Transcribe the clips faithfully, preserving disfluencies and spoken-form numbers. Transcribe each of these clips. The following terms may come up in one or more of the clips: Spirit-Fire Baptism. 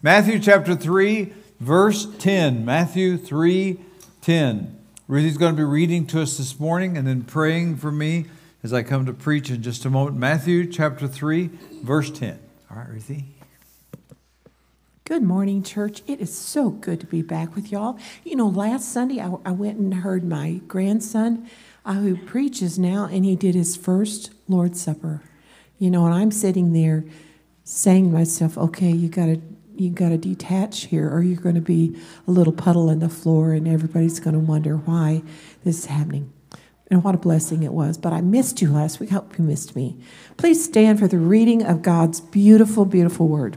Matthew chapter three, verse ten. Matthew three, ten. Ruthie's going to be reading to us this morning and then praying for me as I come to preach in just a moment. Matthew chapter three, verse ten. All right, Ruthie. Good morning, church. It is so good to be back with y'all. You know, last Sunday I, I went and heard my grandson uh, who preaches now, and he did his first Lord's Supper. You know, and I'm sitting there saying to myself, okay, you got to... You've got to detach here, or you're going to be a little puddle in the floor, and everybody's going to wonder why this is happening. And what a blessing it was. But I missed you last week. I hope you missed me. Please stand for the reading of God's beautiful, beautiful word.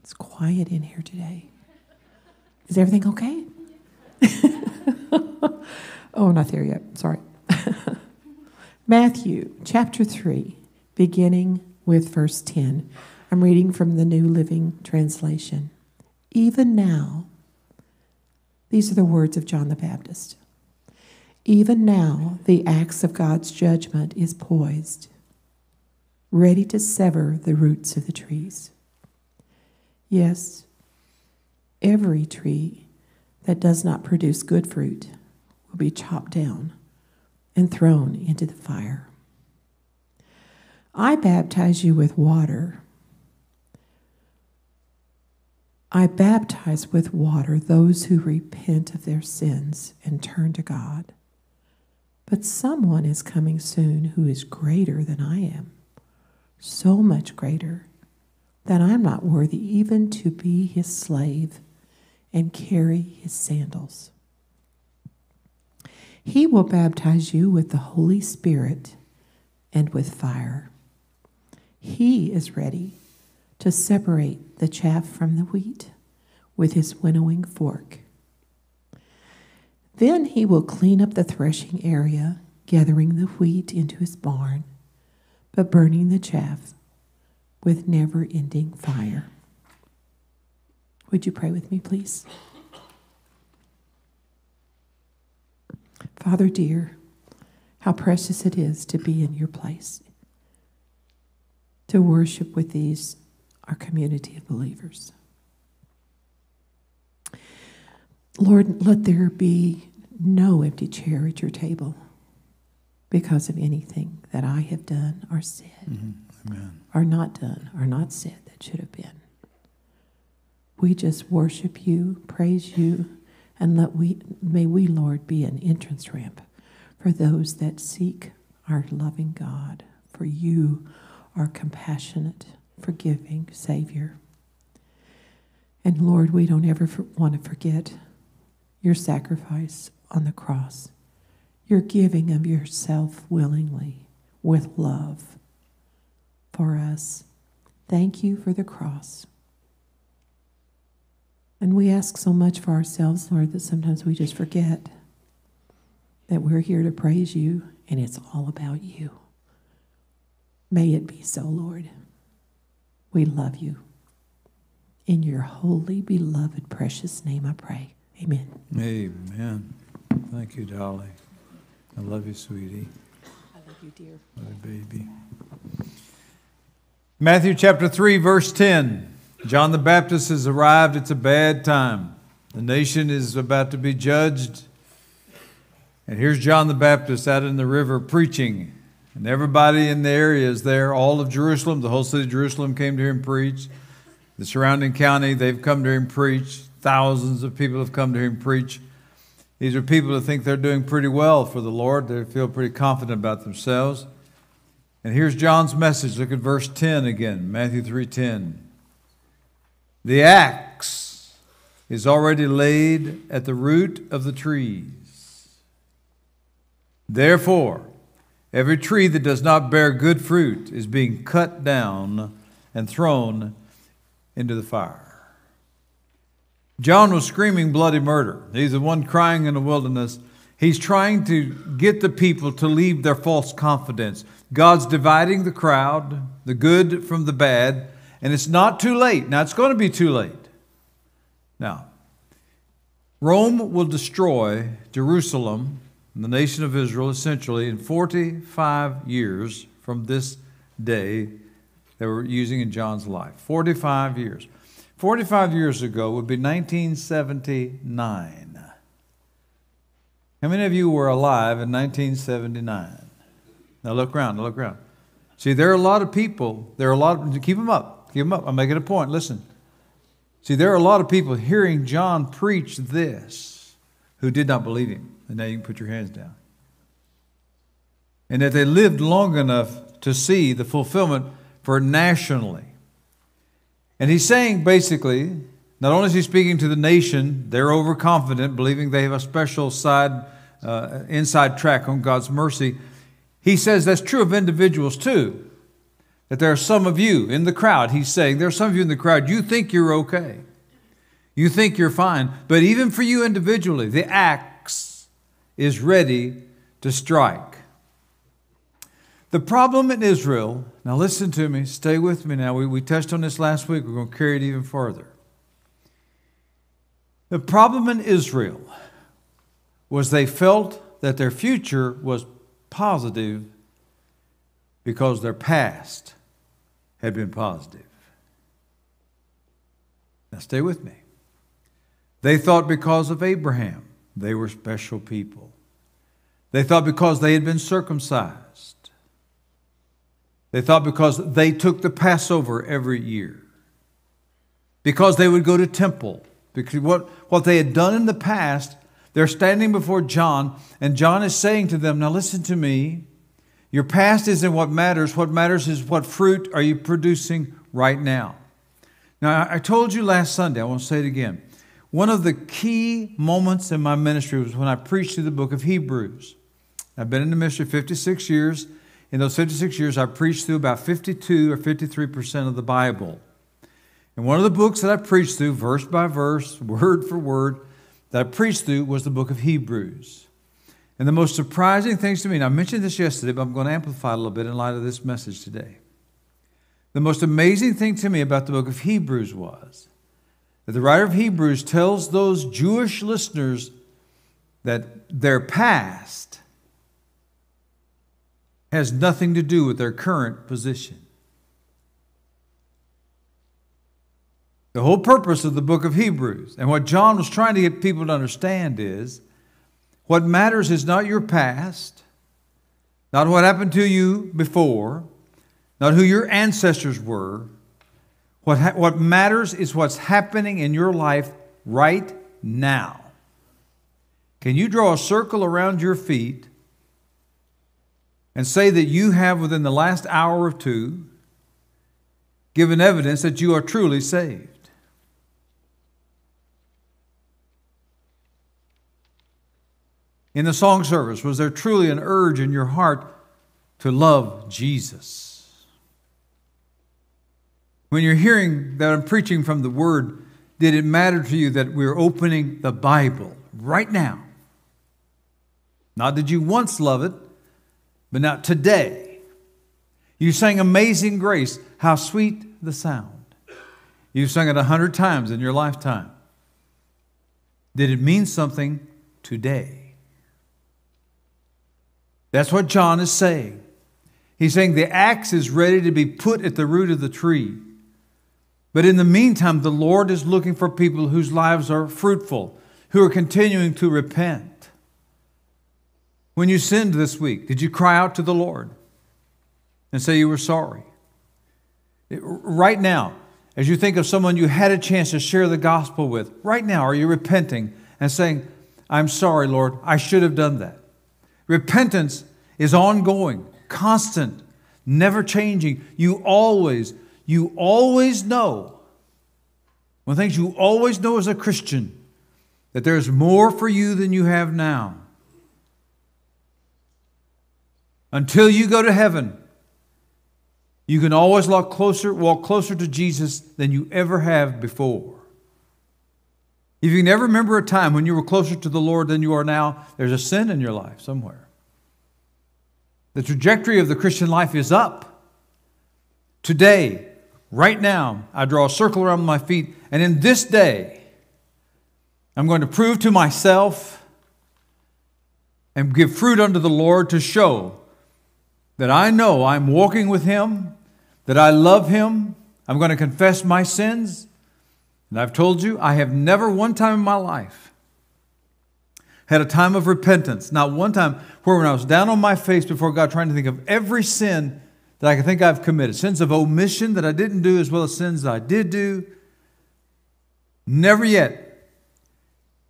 It's quiet in here today. Is everything okay? Oh, not there yet. Sorry. Matthew chapter three, beginning with verse ten. I'm reading from the New Living Translation. Even now, these are the words of John the Baptist. Even now, the axe of God's judgment is poised, ready to sever the roots of the trees. Yes, every tree that does not produce good fruit will be chopped down and thrown into the fire. I baptize you with water. I baptize with water those who repent of their sins and turn to God. But someone is coming soon who is greater than I am, so much greater that I'm not worthy even to be his slave and carry his sandals. He will baptize you with the Holy Spirit and with fire. He is ready to separate the chaff from the wheat with his winnowing fork. Then he will clean up the threshing area, gathering the wheat into his barn, but burning the chaff with never-ending fire. Would you pray with me, please? Father dear, how precious it is to be in your place, to worship with these, our community of believers. Lord, let there be no empty chair at your table because of anything that I have done or said, mm-hmm. Amen. Or not done or not said that should have been. We just worship you, praise you, and let we may we, Lord, be an entrance ramp for those that seek our loving God, for you are compassionate, forgiving Savior. And Lord, we don't ever for, want to forget your sacrifice on the cross, your giving of yourself willingly with love for us. Thank you for the cross. And we ask so much for ourselves, Lord, that sometimes we just forget that we're here to praise you and it's all about you. May it be so, Lord. We love you. In your holy, beloved, precious name I pray. Amen. Amen. Thank you, Dolly. I love you, sweetie. I love you, dear. My baby. Matthew chapter three, verse ten. John the Baptist has arrived. It's a bad time. The nation is about to be judged. And here's John the Baptist out in the river preaching. And everybody in the area is there. All of Jerusalem, the whole city of Jerusalem came to him preach. The surrounding county, they've come to him preach. Thousands of people have come to him preach. These are people that think they're doing pretty well for the Lord. They feel pretty confident about themselves. And here's John's message. Look at verse ten again, Matthew three ten. The axe is already laid at the root of the trees. Therefore, every tree that does not bear good fruit is being cut down and thrown into the fire. John was screaming bloody murder. He's the one crying in the wilderness. He's trying to get the people to leave their false confidence. God's dividing the crowd, the good from the bad, and it's not too late. Now, it's going to be too late. Now, Rome will destroy Jerusalem, the nation of Israel, essentially in forty-five years from this day, they were using in John's life. forty-five years. forty-five years ago would be nineteen seventy-nine. How many of you were alive in nineteen seventy-nine? Now look around, look around. See, there are a lot of people, there are a lot of, keep them up, keep them up. I'm making a point, listen. See, there are a lot of people hearing John preach this who did not believe him. And now you can put your hands down. And that they lived long enough to see the fulfillment for nationally. And he's saying basically, not only is he speaking to the nation, they're overconfident, believing they have a special side, uh, inside track on God's mercy. He says that's true of individuals too. That there are some of you in the crowd, he's saying, there are some of you in the crowd, you think you're okay. You think you're fine. But even for you individually, the axe is ready to strike. The problem in Israel, now listen to me, stay with me now. We, we touched on this last week. We're going to carry it even further. The problem in Israel was they felt that their future was positive because their past had been positive. Now stay with me. They thought because of Abraham, they were special people. They thought because they had been circumcised. They thought because they took the Passover every year. Because they would go to temple. Because what, what they had done in the past, they're standing before John, and John is saying to them, now listen to me. Your past isn't what matters. What matters is what fruit are you producing right now. Now, I told you last Sunday, I want to say it again. One of the key moments in my ministry was when I preached through the book of Hebrews. I've been in the ministry fifty-six years. In those fifty-six years, I preached through about fifty-two or fifty-three percent of the Bible. And one of the books that I preached through, verse by verse, word for word, that I preached through was the book of Hebrews. And the most surprising things to me, and I mentioned this yesterday, but I'm going to amplify it a little bit in light of this message today. The most amazing thing to me about the book of Hebrews was that the writer of Hebrews tells those Jewish listeners that their past has nothing to do with their current position. The whole purpose of the book of Hebrews, and what John was trying to get people to understand, is what matters is not your past, not what happened to you before, not who your ancestors were. What, ha- what matters is what's happening in your life right now. Can you draw a circle around your feet and say that you have, within the last hour or two, given evidence that you are truly saved? In the song service, was there truly an urge in your heart to love Jesus? When you're hearing that I'm preaching from the Word, did it matter to you that we're opening the Bible right now? Not that you once loved it, but now today. You sang Amazing Grace, how sweet the sound. You've sung it a hundred times in your lifetime. Did it mean something today? That's what John is saying. He's saying the axe is ready to be put at the root of the tree. But in the meantime, the Lord is looking for people whose lives are fruitful, who are continuing to repent. When you sinned this week, did you cry out to the Lord and say you were sorry? Right now, as you think of someone you had a chance to share the gospel with, right now, are you repenting and saying, I'm sorry, Lord, I should have done that? Repentance is ongoing, constant, never changing. You always, you always know. One of the things you always know as a Christian, that there's more for you than you have now. Until you go to heaven, you can always walk closer, walk closer to Jesus than you ever have before. If you can ever remember a time when you were closer to the Lord than you are now, there's a sin in your life somewhere. The trajectory of the Christian life is up. Today, right now, I draw a circle around my feet, and in this day, I'm going to prove to myself and give fruit unto the Lord to show that I know I'm walking with Him, that I love Him. I'm going to confess my sins. And I've told you, I have never one time in my life had a time of repentance. Not one time where when I was down on my face before God trying to think of every sin that I can think I've committed. Sins of omission that I didn't do as well as sins that I did do. Never yet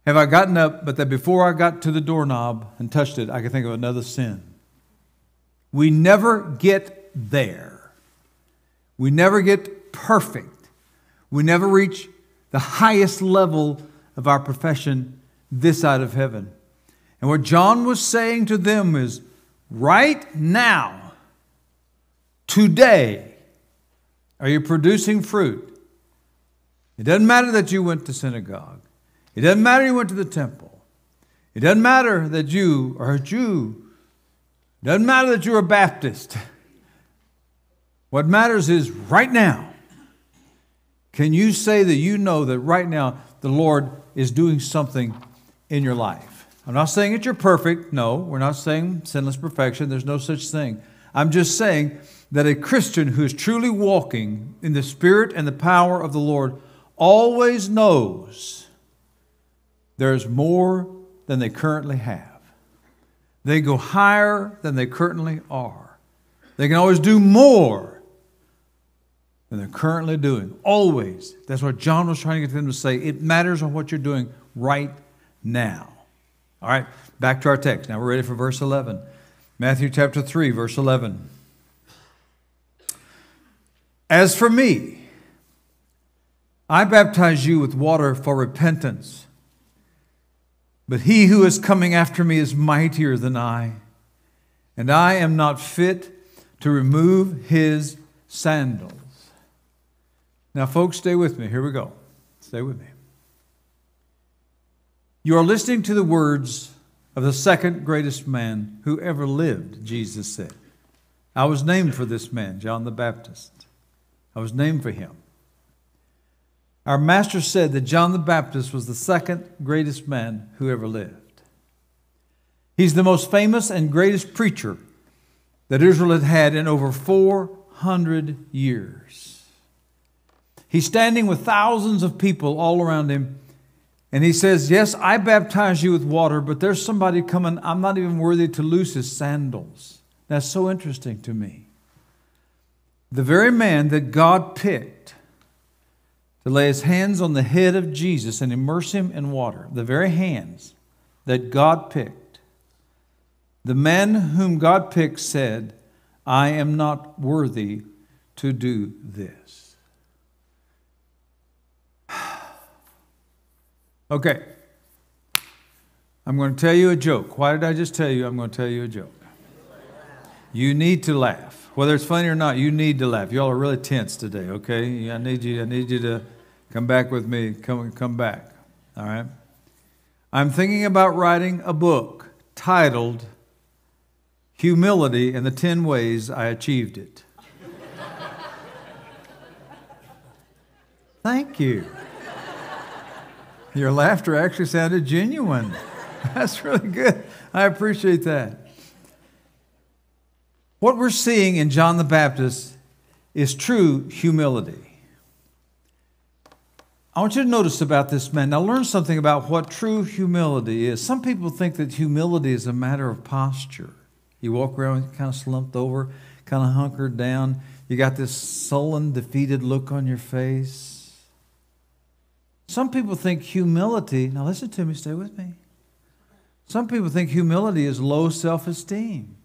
have I gotten up, but that before I got to the doorknob and touched it, I could think of another sin. We never get there. We never get perfect. We never reach the highest level of our profession this side of heaven. And what John was saying to them is, right now, today, are you producing fruit? It doesn't matter that you went to synagogue. It doesn't matter you went to the temple. It doesn't matter that you are a Jew. It doesn't matter that you're a Baptist. What matters is right now. Can you say that you know that right now the Lord is doing something in your life? I'm not saying that you're perfect. No, we're not saying sinless perfection. There's no such thing. I'm just saying that a Christian who is truly walking in the Spirit and the power of the Lord always knows there is more than they currently have. They go higher than they currently are. They can always do more than they're currently doing. Always. That's what John was trying to get them to say. It matters on what you're doing right now. All right, back to our text. Now we're ready for verse eleven. Matthew chapter three, verse eleven. As for me, I baptize you with water for repentance. But he who is coming after me is mightier than I, and I am not fit to remove his sandals. Now, folks, stay with me. Here we go. Stay with me. You are listening to the words of the second greatest man who ever lived, Jesus said. I was named for this man, John the Baptist. I was named for him. Our master said that John the Baptist was the second greatest man who ever lived. He's the most famous and greatest preacher that Israel had had in over four hundred years. He's standing with thousands of people all around him, and he says, yes, I baptize you with water, but there's somebody coming. I'm not even worthy to loose his sandals. That's so interesting to me. The very man that God picked to lay his hands on the head of Jesus and immerse him in water, the very hands that God picked, the man whom God picked said, I am not worthy to do this. Okay. I'm going to tell you a joke. Why did I just tell you I'm going to tell you a joke? You need to laugh. Whether it's funny or not, you need to laugh. Y'all are really tense today, okay? I need you, I need you to come back with me. Come, come back, all right? I'm thinking about writing a book titled Humility and the ten Ways I Achieved It. Thank you. Your laughter actually sounded genuine. That's really good. I appreciate that. What we're seeing in John the Baptist is true humility. I want you to notice about this man. Now learn something about what true humility is. Some people think that humility is a matter of posture. You walk around kind of slumped over, kind of hunkered down. You got this sullen, defeated look on your face. Some people think humility, now listen to me, stay with me. Some people think humility is low self-esteem.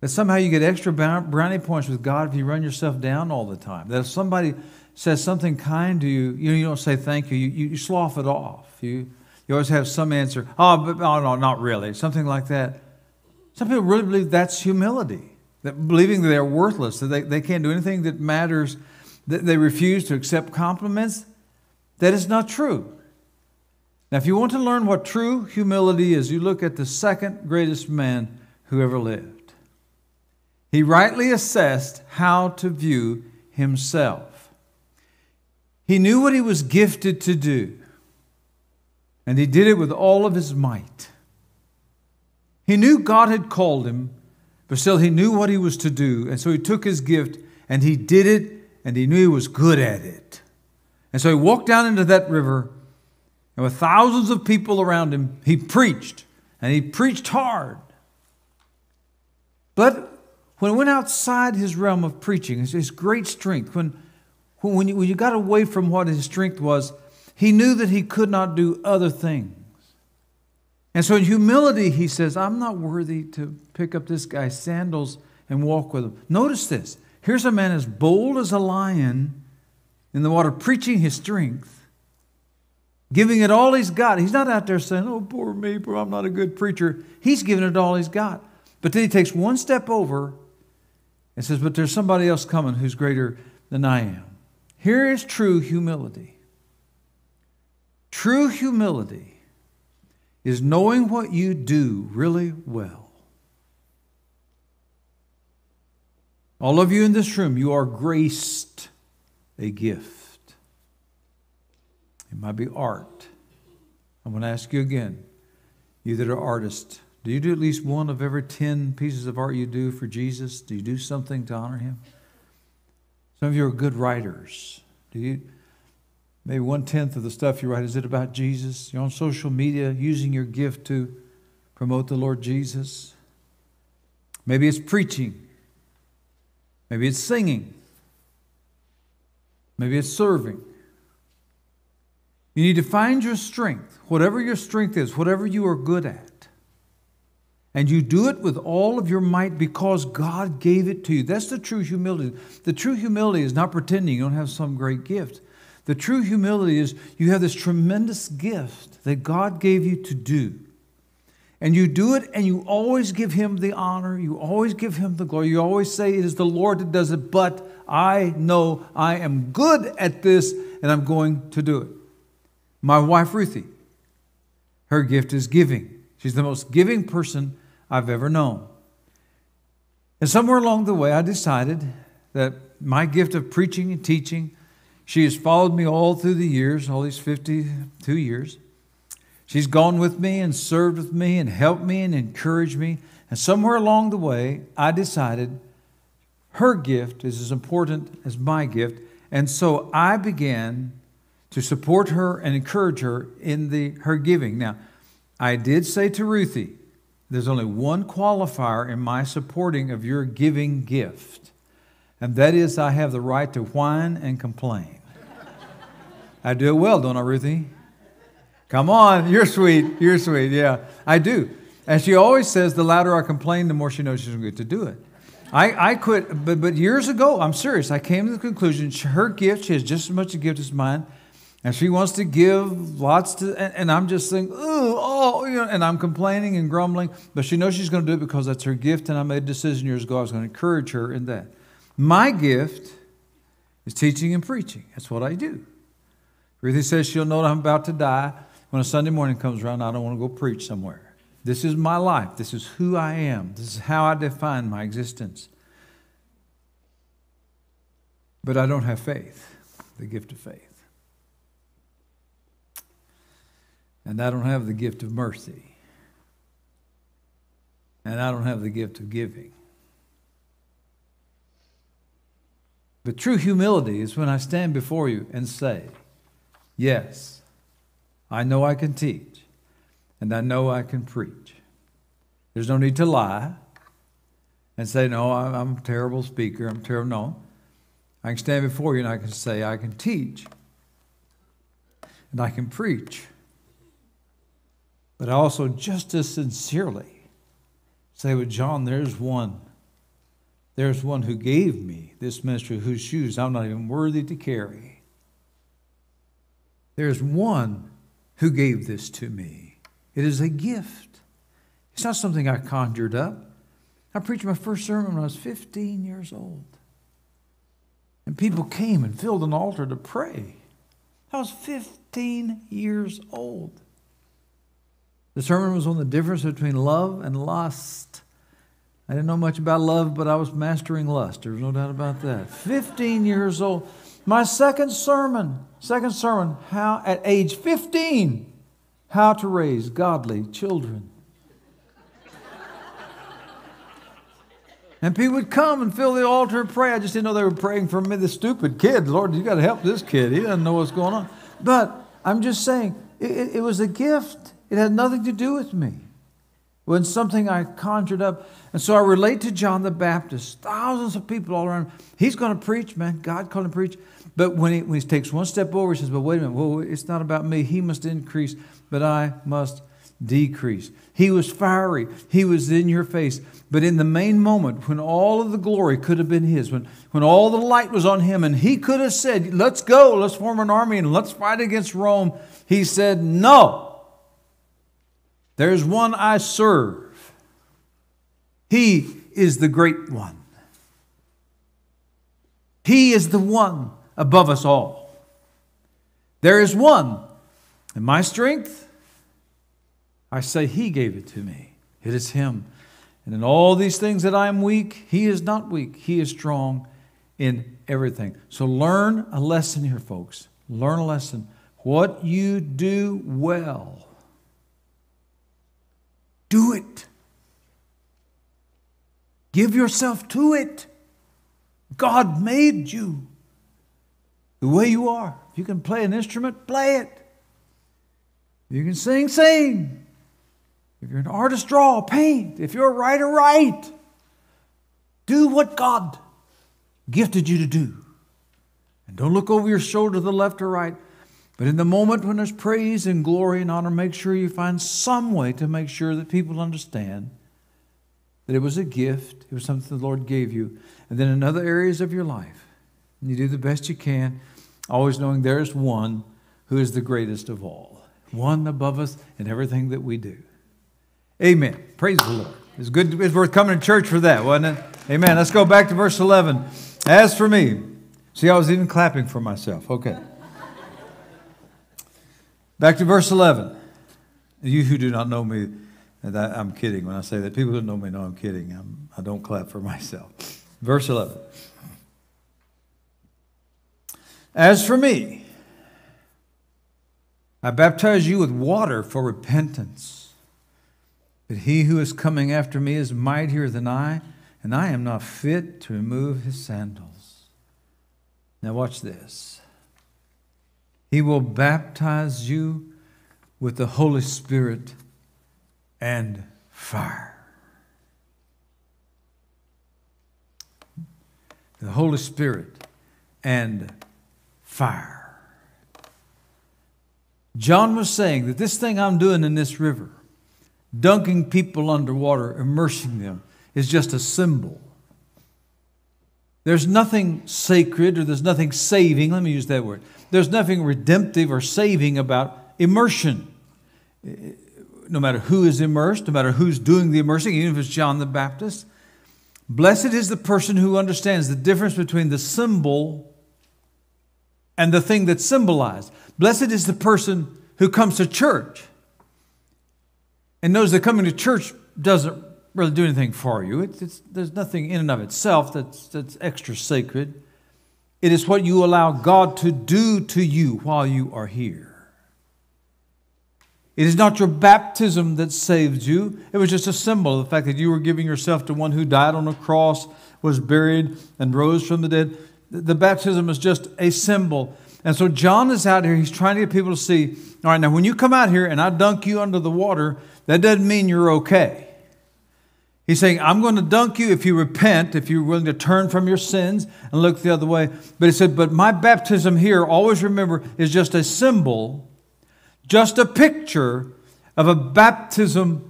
That somehow you get extra brownie points with God if you run yourself down all the time. That if somebody says something kind to you, you, know, you don't say thank you. You, you, you slough it off. You, you always have some answer. Oh, but, oh, no, not really. Something like that. Some people really believe that's humility. That believing that they're worthless, that they, they can't do anything that matters, that they refuse to accept compliments. That is not true. Now, if you want to learn what true humility is, you look at the second greatest man who ever lived. He rightly assessed how to view himself. He knew what he was gifted to do, and he did it with all of his might. He knew God had called him, But still, he knew what he was to do. And so he took his gift and he did it, and he knew he was good at it. And so he walked down into that river, and with thousands of people around him, he preached, and he preached hard. But when it went outside his realm of preaching, his, his great strength, when, when, you, when you got away from what his strength was, he knew that he could not do other things. And so in humility, he says, I'm not worthy to pick up this guy's sandals and walk with him. Notice this. Here's a man as bold as a lion in the water, preaching his strength, giving it all he's got. He's not out there saying, oh, poor me, poor, I'm not a good preacher. He's giving it all he's got. But then he takes one step over and says, but there's somebody else coming who's greater than I am. Here is true humility. True humility is knowing what you do really well. All of you in this room, you are graced a gift. It might be art. I'm going to ask you again, you that are artists, do you do at least one of every ten pieces of art you do for Jesus? Do you do something to honor him? Some of you are good writers. Do you? Maybe one-tenth of the stuff you write, is it about Jesus? You're on social media using your gift to promote the Lord Jesus. Maybe it's preaching. Maybe it's singing. Maybe it's serving. You need to find your strength, whatever your strength is, whatever you are good at. And you do it with all of your might because God gave it to you. That's the true humility. The true humility is not pretending you don't have some great gift. The true humility is you have this tremendous gift that God gave you to do. And you do it and you always give him the honor. You always give him the glory. You always say it is the Lord that does it, but I know I am good at this and I'm going to do it. My wife, Ruthie, her gift is giving. She's the most giving person I've ever known. And somewhere along the way, I decided that my gift of preaching and teaching, she has followed me all through the years, all these fifty-two years. She's gone with me and served with me and helped me and encouraged me. And somewhere along the way, I decided her gift is as important as my gift. And so I began to support her and encourage her in the, her giving. Now, I did say to Ruthie, there's only one qualifier in my supporting of your giving gift, and that is I have the right to whine and complain. I do it well, don't I, Ruthie? Come on, you're sweet, you're sweet, yeah, I do. And she always says the louder I complain, the more she knows she's going to get to do it. I, I quit, but, but years ago, I'm serious, I came to the conclusion, her gift, she has just as much a gift as mine, and she wants to give lots to, and, and I'm just saying, oh, oh, you know, and I'm complaining and grumbling, but she knows she's going to do it because that's her gift, and I made a decision years ago I was going to encourage her in that. My gift is teaching and preaching. That's what I do. Ruthie says she'll know that I'm about to die. When a Sunday morning comes around, I don't want to go preach somewhere. This is my life. This is who I am. This is how I define my existence. But I don't have faith, the gift of faith. And I don't have the gift of mercy. And I don't have the gift of giving. But true humility is when I stand before you and say, yes, I know I can teach, and I know I can preach. There's no need to lie and say, no, I'm a terrible speaker, I'm terrible. No, I can stand before you and I can say, I can teach, and I can preach. But I also just as sincerely say with John, there's one. There's one who gave me this ministry, whose shoes I'm not even worthy to carry. There's one who gave this to me. It is a gift. It's not something I conjured up. I preached my first sermon when I was fifteen years old. And people came and filled an altar to pray. I was fifteen years old. The sermon was on the difference between love and lust. I didn't know much about love, but I was mastering lust. There's no doubt about that. fifteen years old. My second sermon, second sermon, how at age fifteen, how to raise godly children. And people would come and fill the altar and pray. I just didn't know they were praying for me, this stupid kid. Lord, you got to help this kid. He doesn't know what's going on. But I'm just saying, it, it was a gift. It had nothing to do with me. It wasn't something I conjured up. And so I relate to John the Baptist. Thousands of people all around. He's going to preach, man. God called him to preach. But when he, when he takes one step over, he says, but wait a minute. Well, it's not about me. He must increase, but I must decrease. He was fiery. He was in your face. But in the main moment, when all of the glory could have been his, when, when all the light was on him and he could have said, let's go, let's form an army and let's fight against Rome, he said, no. There's one I serve. He is the great one. He is the one above us all. There is one. In my strength, I say he gave it to me. It is him. And in all these things that I am weak, he is not weak. He is strong in everything. So learn a lesson here, folks. Learn a lesson. What you do well, do it. Give yourself to it. God made you the way you are. If you can play an instrument, play it. If you can sing, sing. If you're an artist, draw, paint. If you're a writer, write. Do what God gifted you to do. And don't look over your shoulder to the left or right. But in the moment when there's praise and glory and honor, make sure you find some way to make sure that people understand that it was a gift. It was something the Lord gave you. And then in other areas of your life, you do the best you can, always knowing there is one who is the greatest of all. One above us in everything that we do. Amen. Praise the Lord. It's good. It's worth coming to church for that, wasn't it? Amen. Let's go back to verse eleven. As for me, see, I was even clapping for myself. Okay. Back to verse eleven. You who do not know me, I'm kidding when I say that. People who don't know me know I'm kidding. I'm, I don't clap for myself. Verse eleven. As for me, I baptize you with water for repentance. But he who is coming after me is mightier than I, and I am not fit to remove his sandals. Now watch this. He will baptize you with the Holy Spirit and fire. The Holy Spirit and fire. John was saying that this thing I'm doing in this river, dunking people underwater, immersing them, is just a symbol. There's nothing sacred or there's nothing saving. Let me use that word. There's nothing redemptive or saving about immersion. No matter who is immersed, no matter who's doing the immersing, even if it's John the Baptist. Blessed is the person who understands the difference between the symbol and the thing that's symbolized. Blessed is the person who comes to church and knows that coming to church doesn't really do anything for you. It's, it's, there's nothing in and of itself that's, that's extra sacred. It is what you allow God to do to you while you are here. It is not your baptism that saved you. It was just a symbol of the fact that you were giving yourself to one who died on a cross, was buried, and rose from the dead. The baptism is just a symbol. And so John is out here. He's trying to get people to see, all right, now when you come out here and I dunk you under the water, that doesn't mean you're okay. He's saying, I'm going to dunk you if you repent, if you're willing to turn from your sins and look the other way. But he said, but my baptism here, always remember, is just a symbol, just a picture of a baptism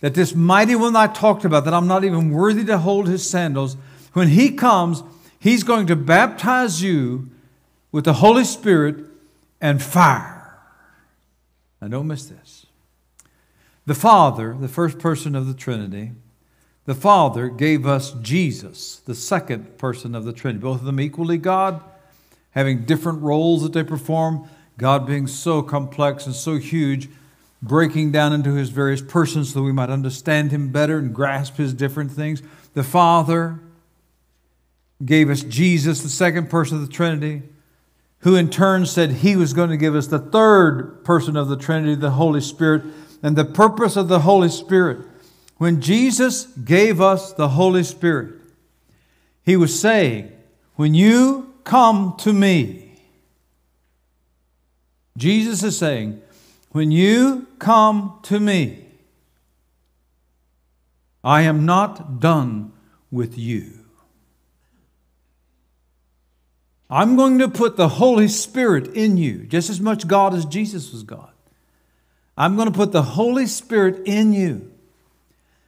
that this mighty one I talked about, that I'm not even worthy to hold his sandals. When he comes, he's going to baptize you with the Holy Spirit and fire. Now don't miss this. The Father, the first person of the Trinity, the Father gave us Jesus, the second person of the Trinity. Both of them equally God, having different roles that they perform. God being so complex and so huge, breaking down into his various persons so that we might understand him better and grasp his different things. The Father gave us Jesus, the second person of the Trinity, who in turn said he was going to give us the third person of the Trinity, the Holy Spirit. And the purpose of the Holy Spirit, when Jesus gave us the Holy Spirit, He was saying, when you come to me, Jesus is saying, when you come to me, I am not done with you. I'm going to put the Holy Spirit in you, just as much God as Jesus was God. I'm going to put the Holy Spirit in you.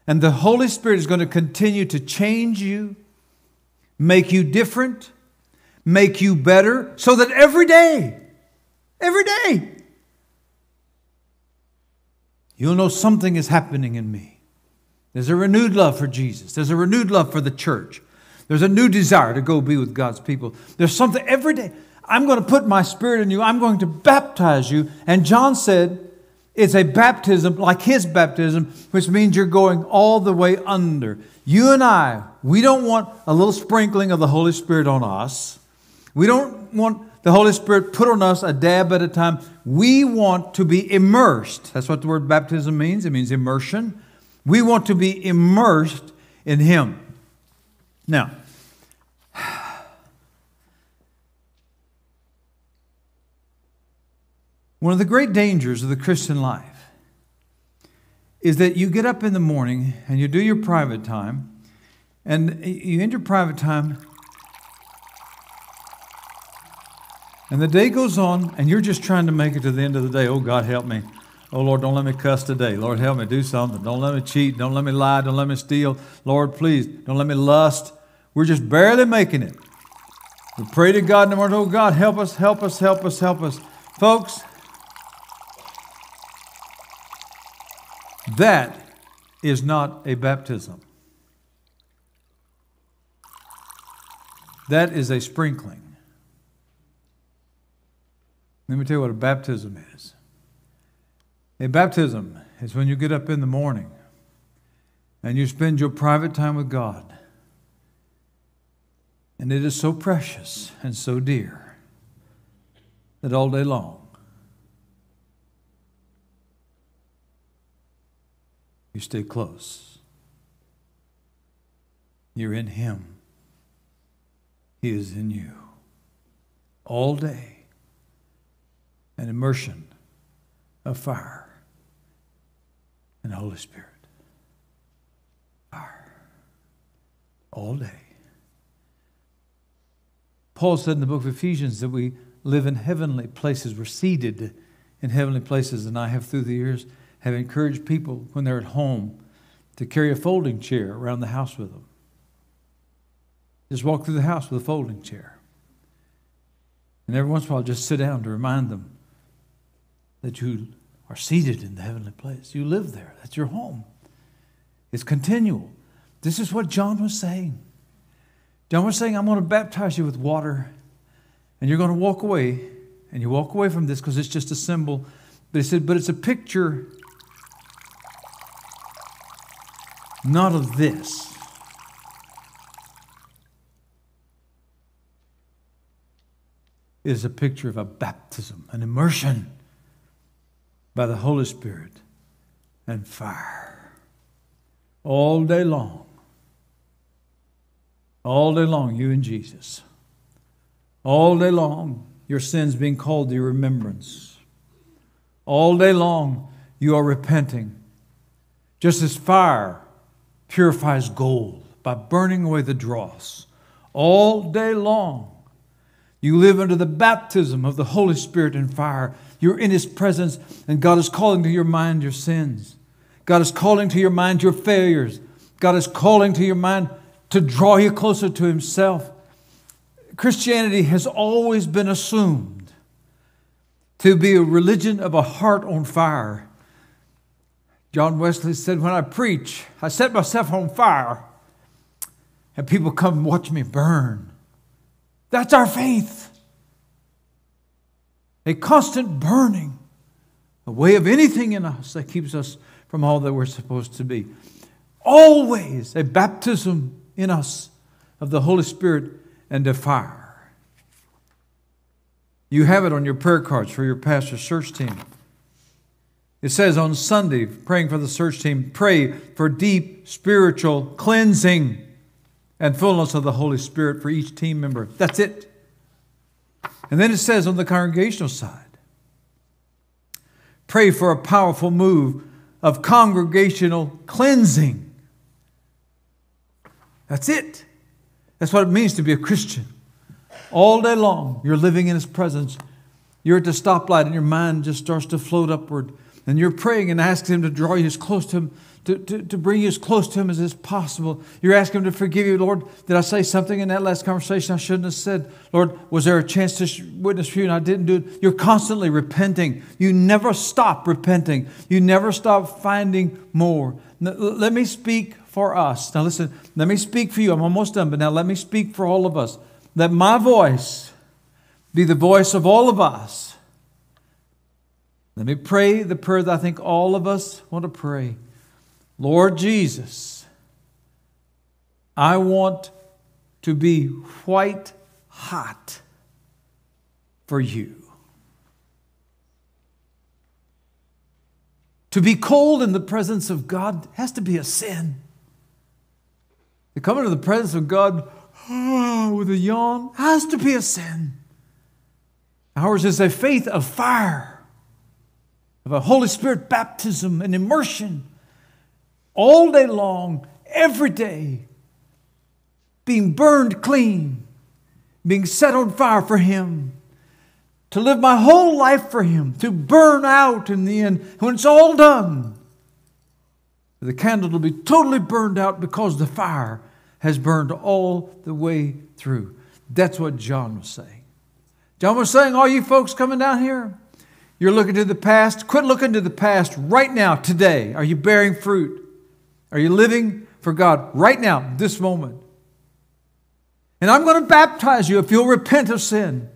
And the Holy Spirit is going to continue to change you, make you different, make you better, so that every day, every day, you'll know something is happening in me. There's a renewed love for Jesus. There's a renewed love for the church. There's a new desire to go be with God's people. There's something every day. I'm going to put my Spirit in you. I'm going to baptize you. And John said, it's a baptism like his baptism, which means you're going all the way under. You and I, we don't want a little sprinkling of the Holy Spirit on us. We don't want the Holy Spirit put on us a dab at a time. We want to be immersed. That's what the word baptism means. It means immersion. We want to be immersed in Him. Now, one of the great dangers of the Christian life is that you get up in the morning and you do your private time, and you end your private time, and the day goes on, and you're just trying to make it to the end of the day. Oh, God, help me. Oh, Lord, don't let me cuss today. Lord, help me do something. Don't let me cheat. Don't let me lie. Don't let me steal. Lord, please, don't let me lust. We're just barely making it. We pray to God in the morning, oh, God, help us, help us, help us, help us. Folks, that is not a baptism. That is a sprinkling. Let me tell you what a baptism is. A baptism is when you get up in the morning and you spend your private time with God. And it is so precious and so dear that all day long you stay close. You're in Him. He is in you. All day. An immersion of fire and the Holy Spirit. Fire. All day. Paul said in the book of Ephesians that we live in heavenly places. We're seated in heavenly places. And I have through the years have encouraged people when they're at home to carry a folding chair around the house with them. Just walk through the house with a folding chair. And every once in a while just sit down to remind them that you are seated in the heavenly place. You live there. That's your home. It's continual. This is what John was saying. John was saying, I'm going to baptize you with water, and you're going to walk away, and you walk away from this because it's just a symbol. But he said, but it's a picture not of this. It is a picture of a baptism, an immersion by the Holy Spirit and fire. All day long. All day long, you and Jesus. All day long, your sins being called to your remembrance. All day long, you are repenting. Just as fire purifies gold by burning away the dross. All day long, you live under the baptism of the Holy Spirit and fire. You're in His presence, and God is calling to your mind your sins. God is calling to your mind your failures. God is calling to your mind to draw you closer to Himself. Christianity has always been assumed to be a religion of a heart on fire. John Wesley said, when I preach, I set myself on fire, and people come and watch me burn. That's our faith. A constant burning away of anything in us that keeps us from all that we're supposed to be. Always a baptism in us of the Holy Spirit and of fire. You have it on your prayer cards for your pastor's search team. It says on Sunday, praying for the search team, pray for deep spiritual cleansing and fullness of the Holy Spirit for each team member. That's it. And then it says on the congregational side, pray for a powerful move of congregational cleansing. That's it. That's what it means to be a Christian. All day long, you're living in His presence. You're at the stoplight and your mind just starts to float upward. And you're praying and asking Him to draw you as close to Him, to, to, to bring you as close to Him as is possible. You're asking Him to forgive you. Lord, did I say something in that last conversation I shouldn't have said? Lord, was there a chance to witness for you and I didn't do it? You're constantly repenting. You never stop repenting. You never stop finding more. Now, let me speak for us. Now listen, let me speak for you. I'm almost done, but now let me speak for all of us. Let my voice be the voice of all of us. Let me pray the prayer that I think all of us want to pray. Lord Jesus, I want to be white hot for You. To be cold in the presence of God has to be a sin. To come into the presence of God oh, with a yawn has to be a sin. Ours is a faith of fire, of a Holy Spirit baptism and immersion, all day long, every day, being burned clean, being set on fire for Him, to live my whole life for Him, to burn out in the end. When it's all done, the candle will be totally burned out because the fire has burned all the way through. That's what John was saying. John was saying, all you folks coming down here, you're looking to the past. Quit looking to the past right now, today. Are you bearing fruit? Are you living for God right now, this moment? And I'm going to baptize you if you'll repent of sin.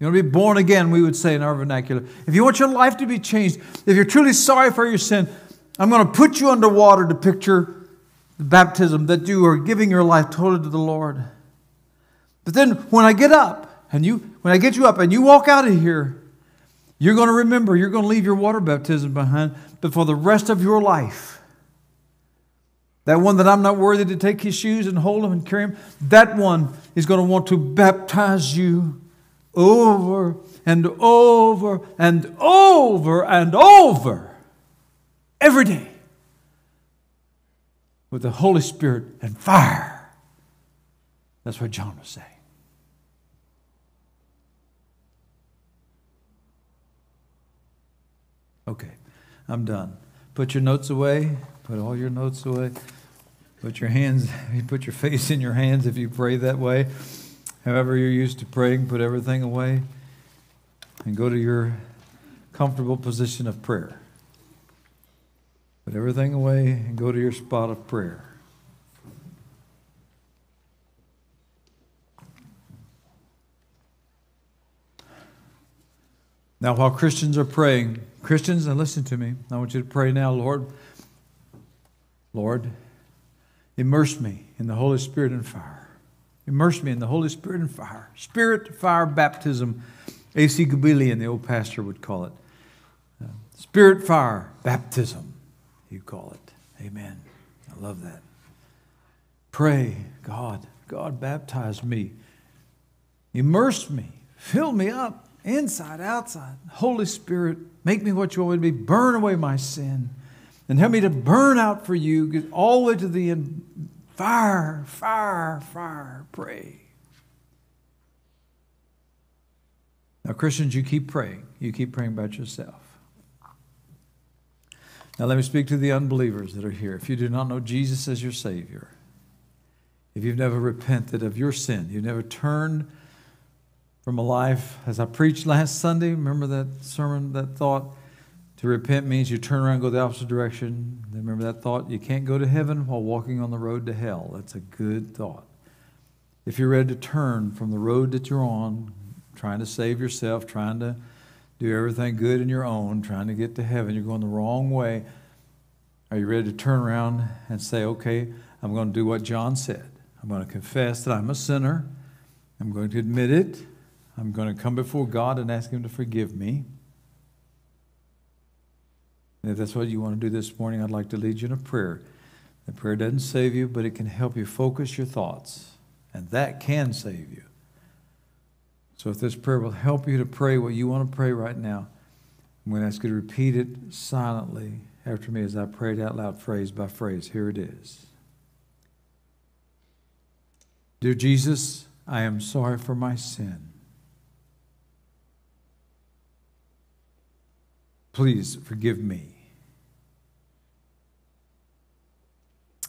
You're going to be born again, we would say in our vernacular. If you want your life to be changed, if you're truly sorry for your sin, I'm going to put you underwater to picture the baptism that you are giving your life totally to the Lord. But then when I get up, and you, when I get you up and you walk out of here, you're going to remember, you're going to leave your water baptism behind, but for the rest of your life, that one that I'm not worthy to take his shoes and hold him and carry him, that one is going to want to baptize you over and over and over and over every day with the Holy Spirit and fire. That's what John was saying. Okay, I'm done. Put your notes away. Put all your notes away. Put your hands, you put your face in your hands if you pray that way. However you're used to praying, put everything away and go to your comfortable position of prayer. Put everything away and go to your spot of prayer. Now, while Christians are praying, Christians, now listen to me. I want you to pray now, Lord. Lord, immerse me in the Holy Spirit and fire. Immerse me in the Holy Spirit and fire. Spirit-fire baptism. A C Gabilian, the old pastor, would call it. Uh, Spirit-fire baptism, you call it. Amen. I love that. Pray, God, God, baptize me. Immerse me. Fill me up. Inside, outside. Holy Spirit, make me what You want me to be. Burn away my sin. And help me to burn out for You. Get all the way to the end. Fire, fire, fire. Pray. Now, Christians, you keep praying. You keep praying about yourself. Now, let me speak to the unbelievers that are here. If you do not know Jesus as your Savior, if you've never repented of your sin, you've never turned from a life, as I preached last Sunday, remember that sermon, that thought, to repent means you turn around and go the opposite direction. Remember that thought, you can't go to heaven while walking on the road to hell. That's a good thought. If you're ready to turn from the road that you're on, trying to save yourself, trying to do everything good in your own, trying to get to heaven, you're going the wrong way. Are you ready to turn around and say, okay, I'm going to do what John said. I'm going to confess that I'm a sinner. I'm going to admit it. I'm going to come before God and ask Him to forgive me. And if that's what you want to do this morning, I'd like to lead you in a prayer. And prayer doesn't save you, but it can help you focus your thoughts. And that can save you. So if this prayer will help you to pray what you want to pray right now, I'm going to ask you to repeat it silently after me as I pray it out loud, phrase by phrase. Here it is. Dear Jesus, I am sorry for my sin. Please forgive me.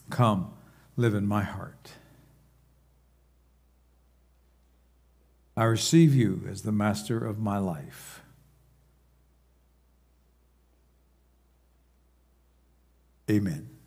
Come, live in my heart. I receive you as the master of my life. Amen.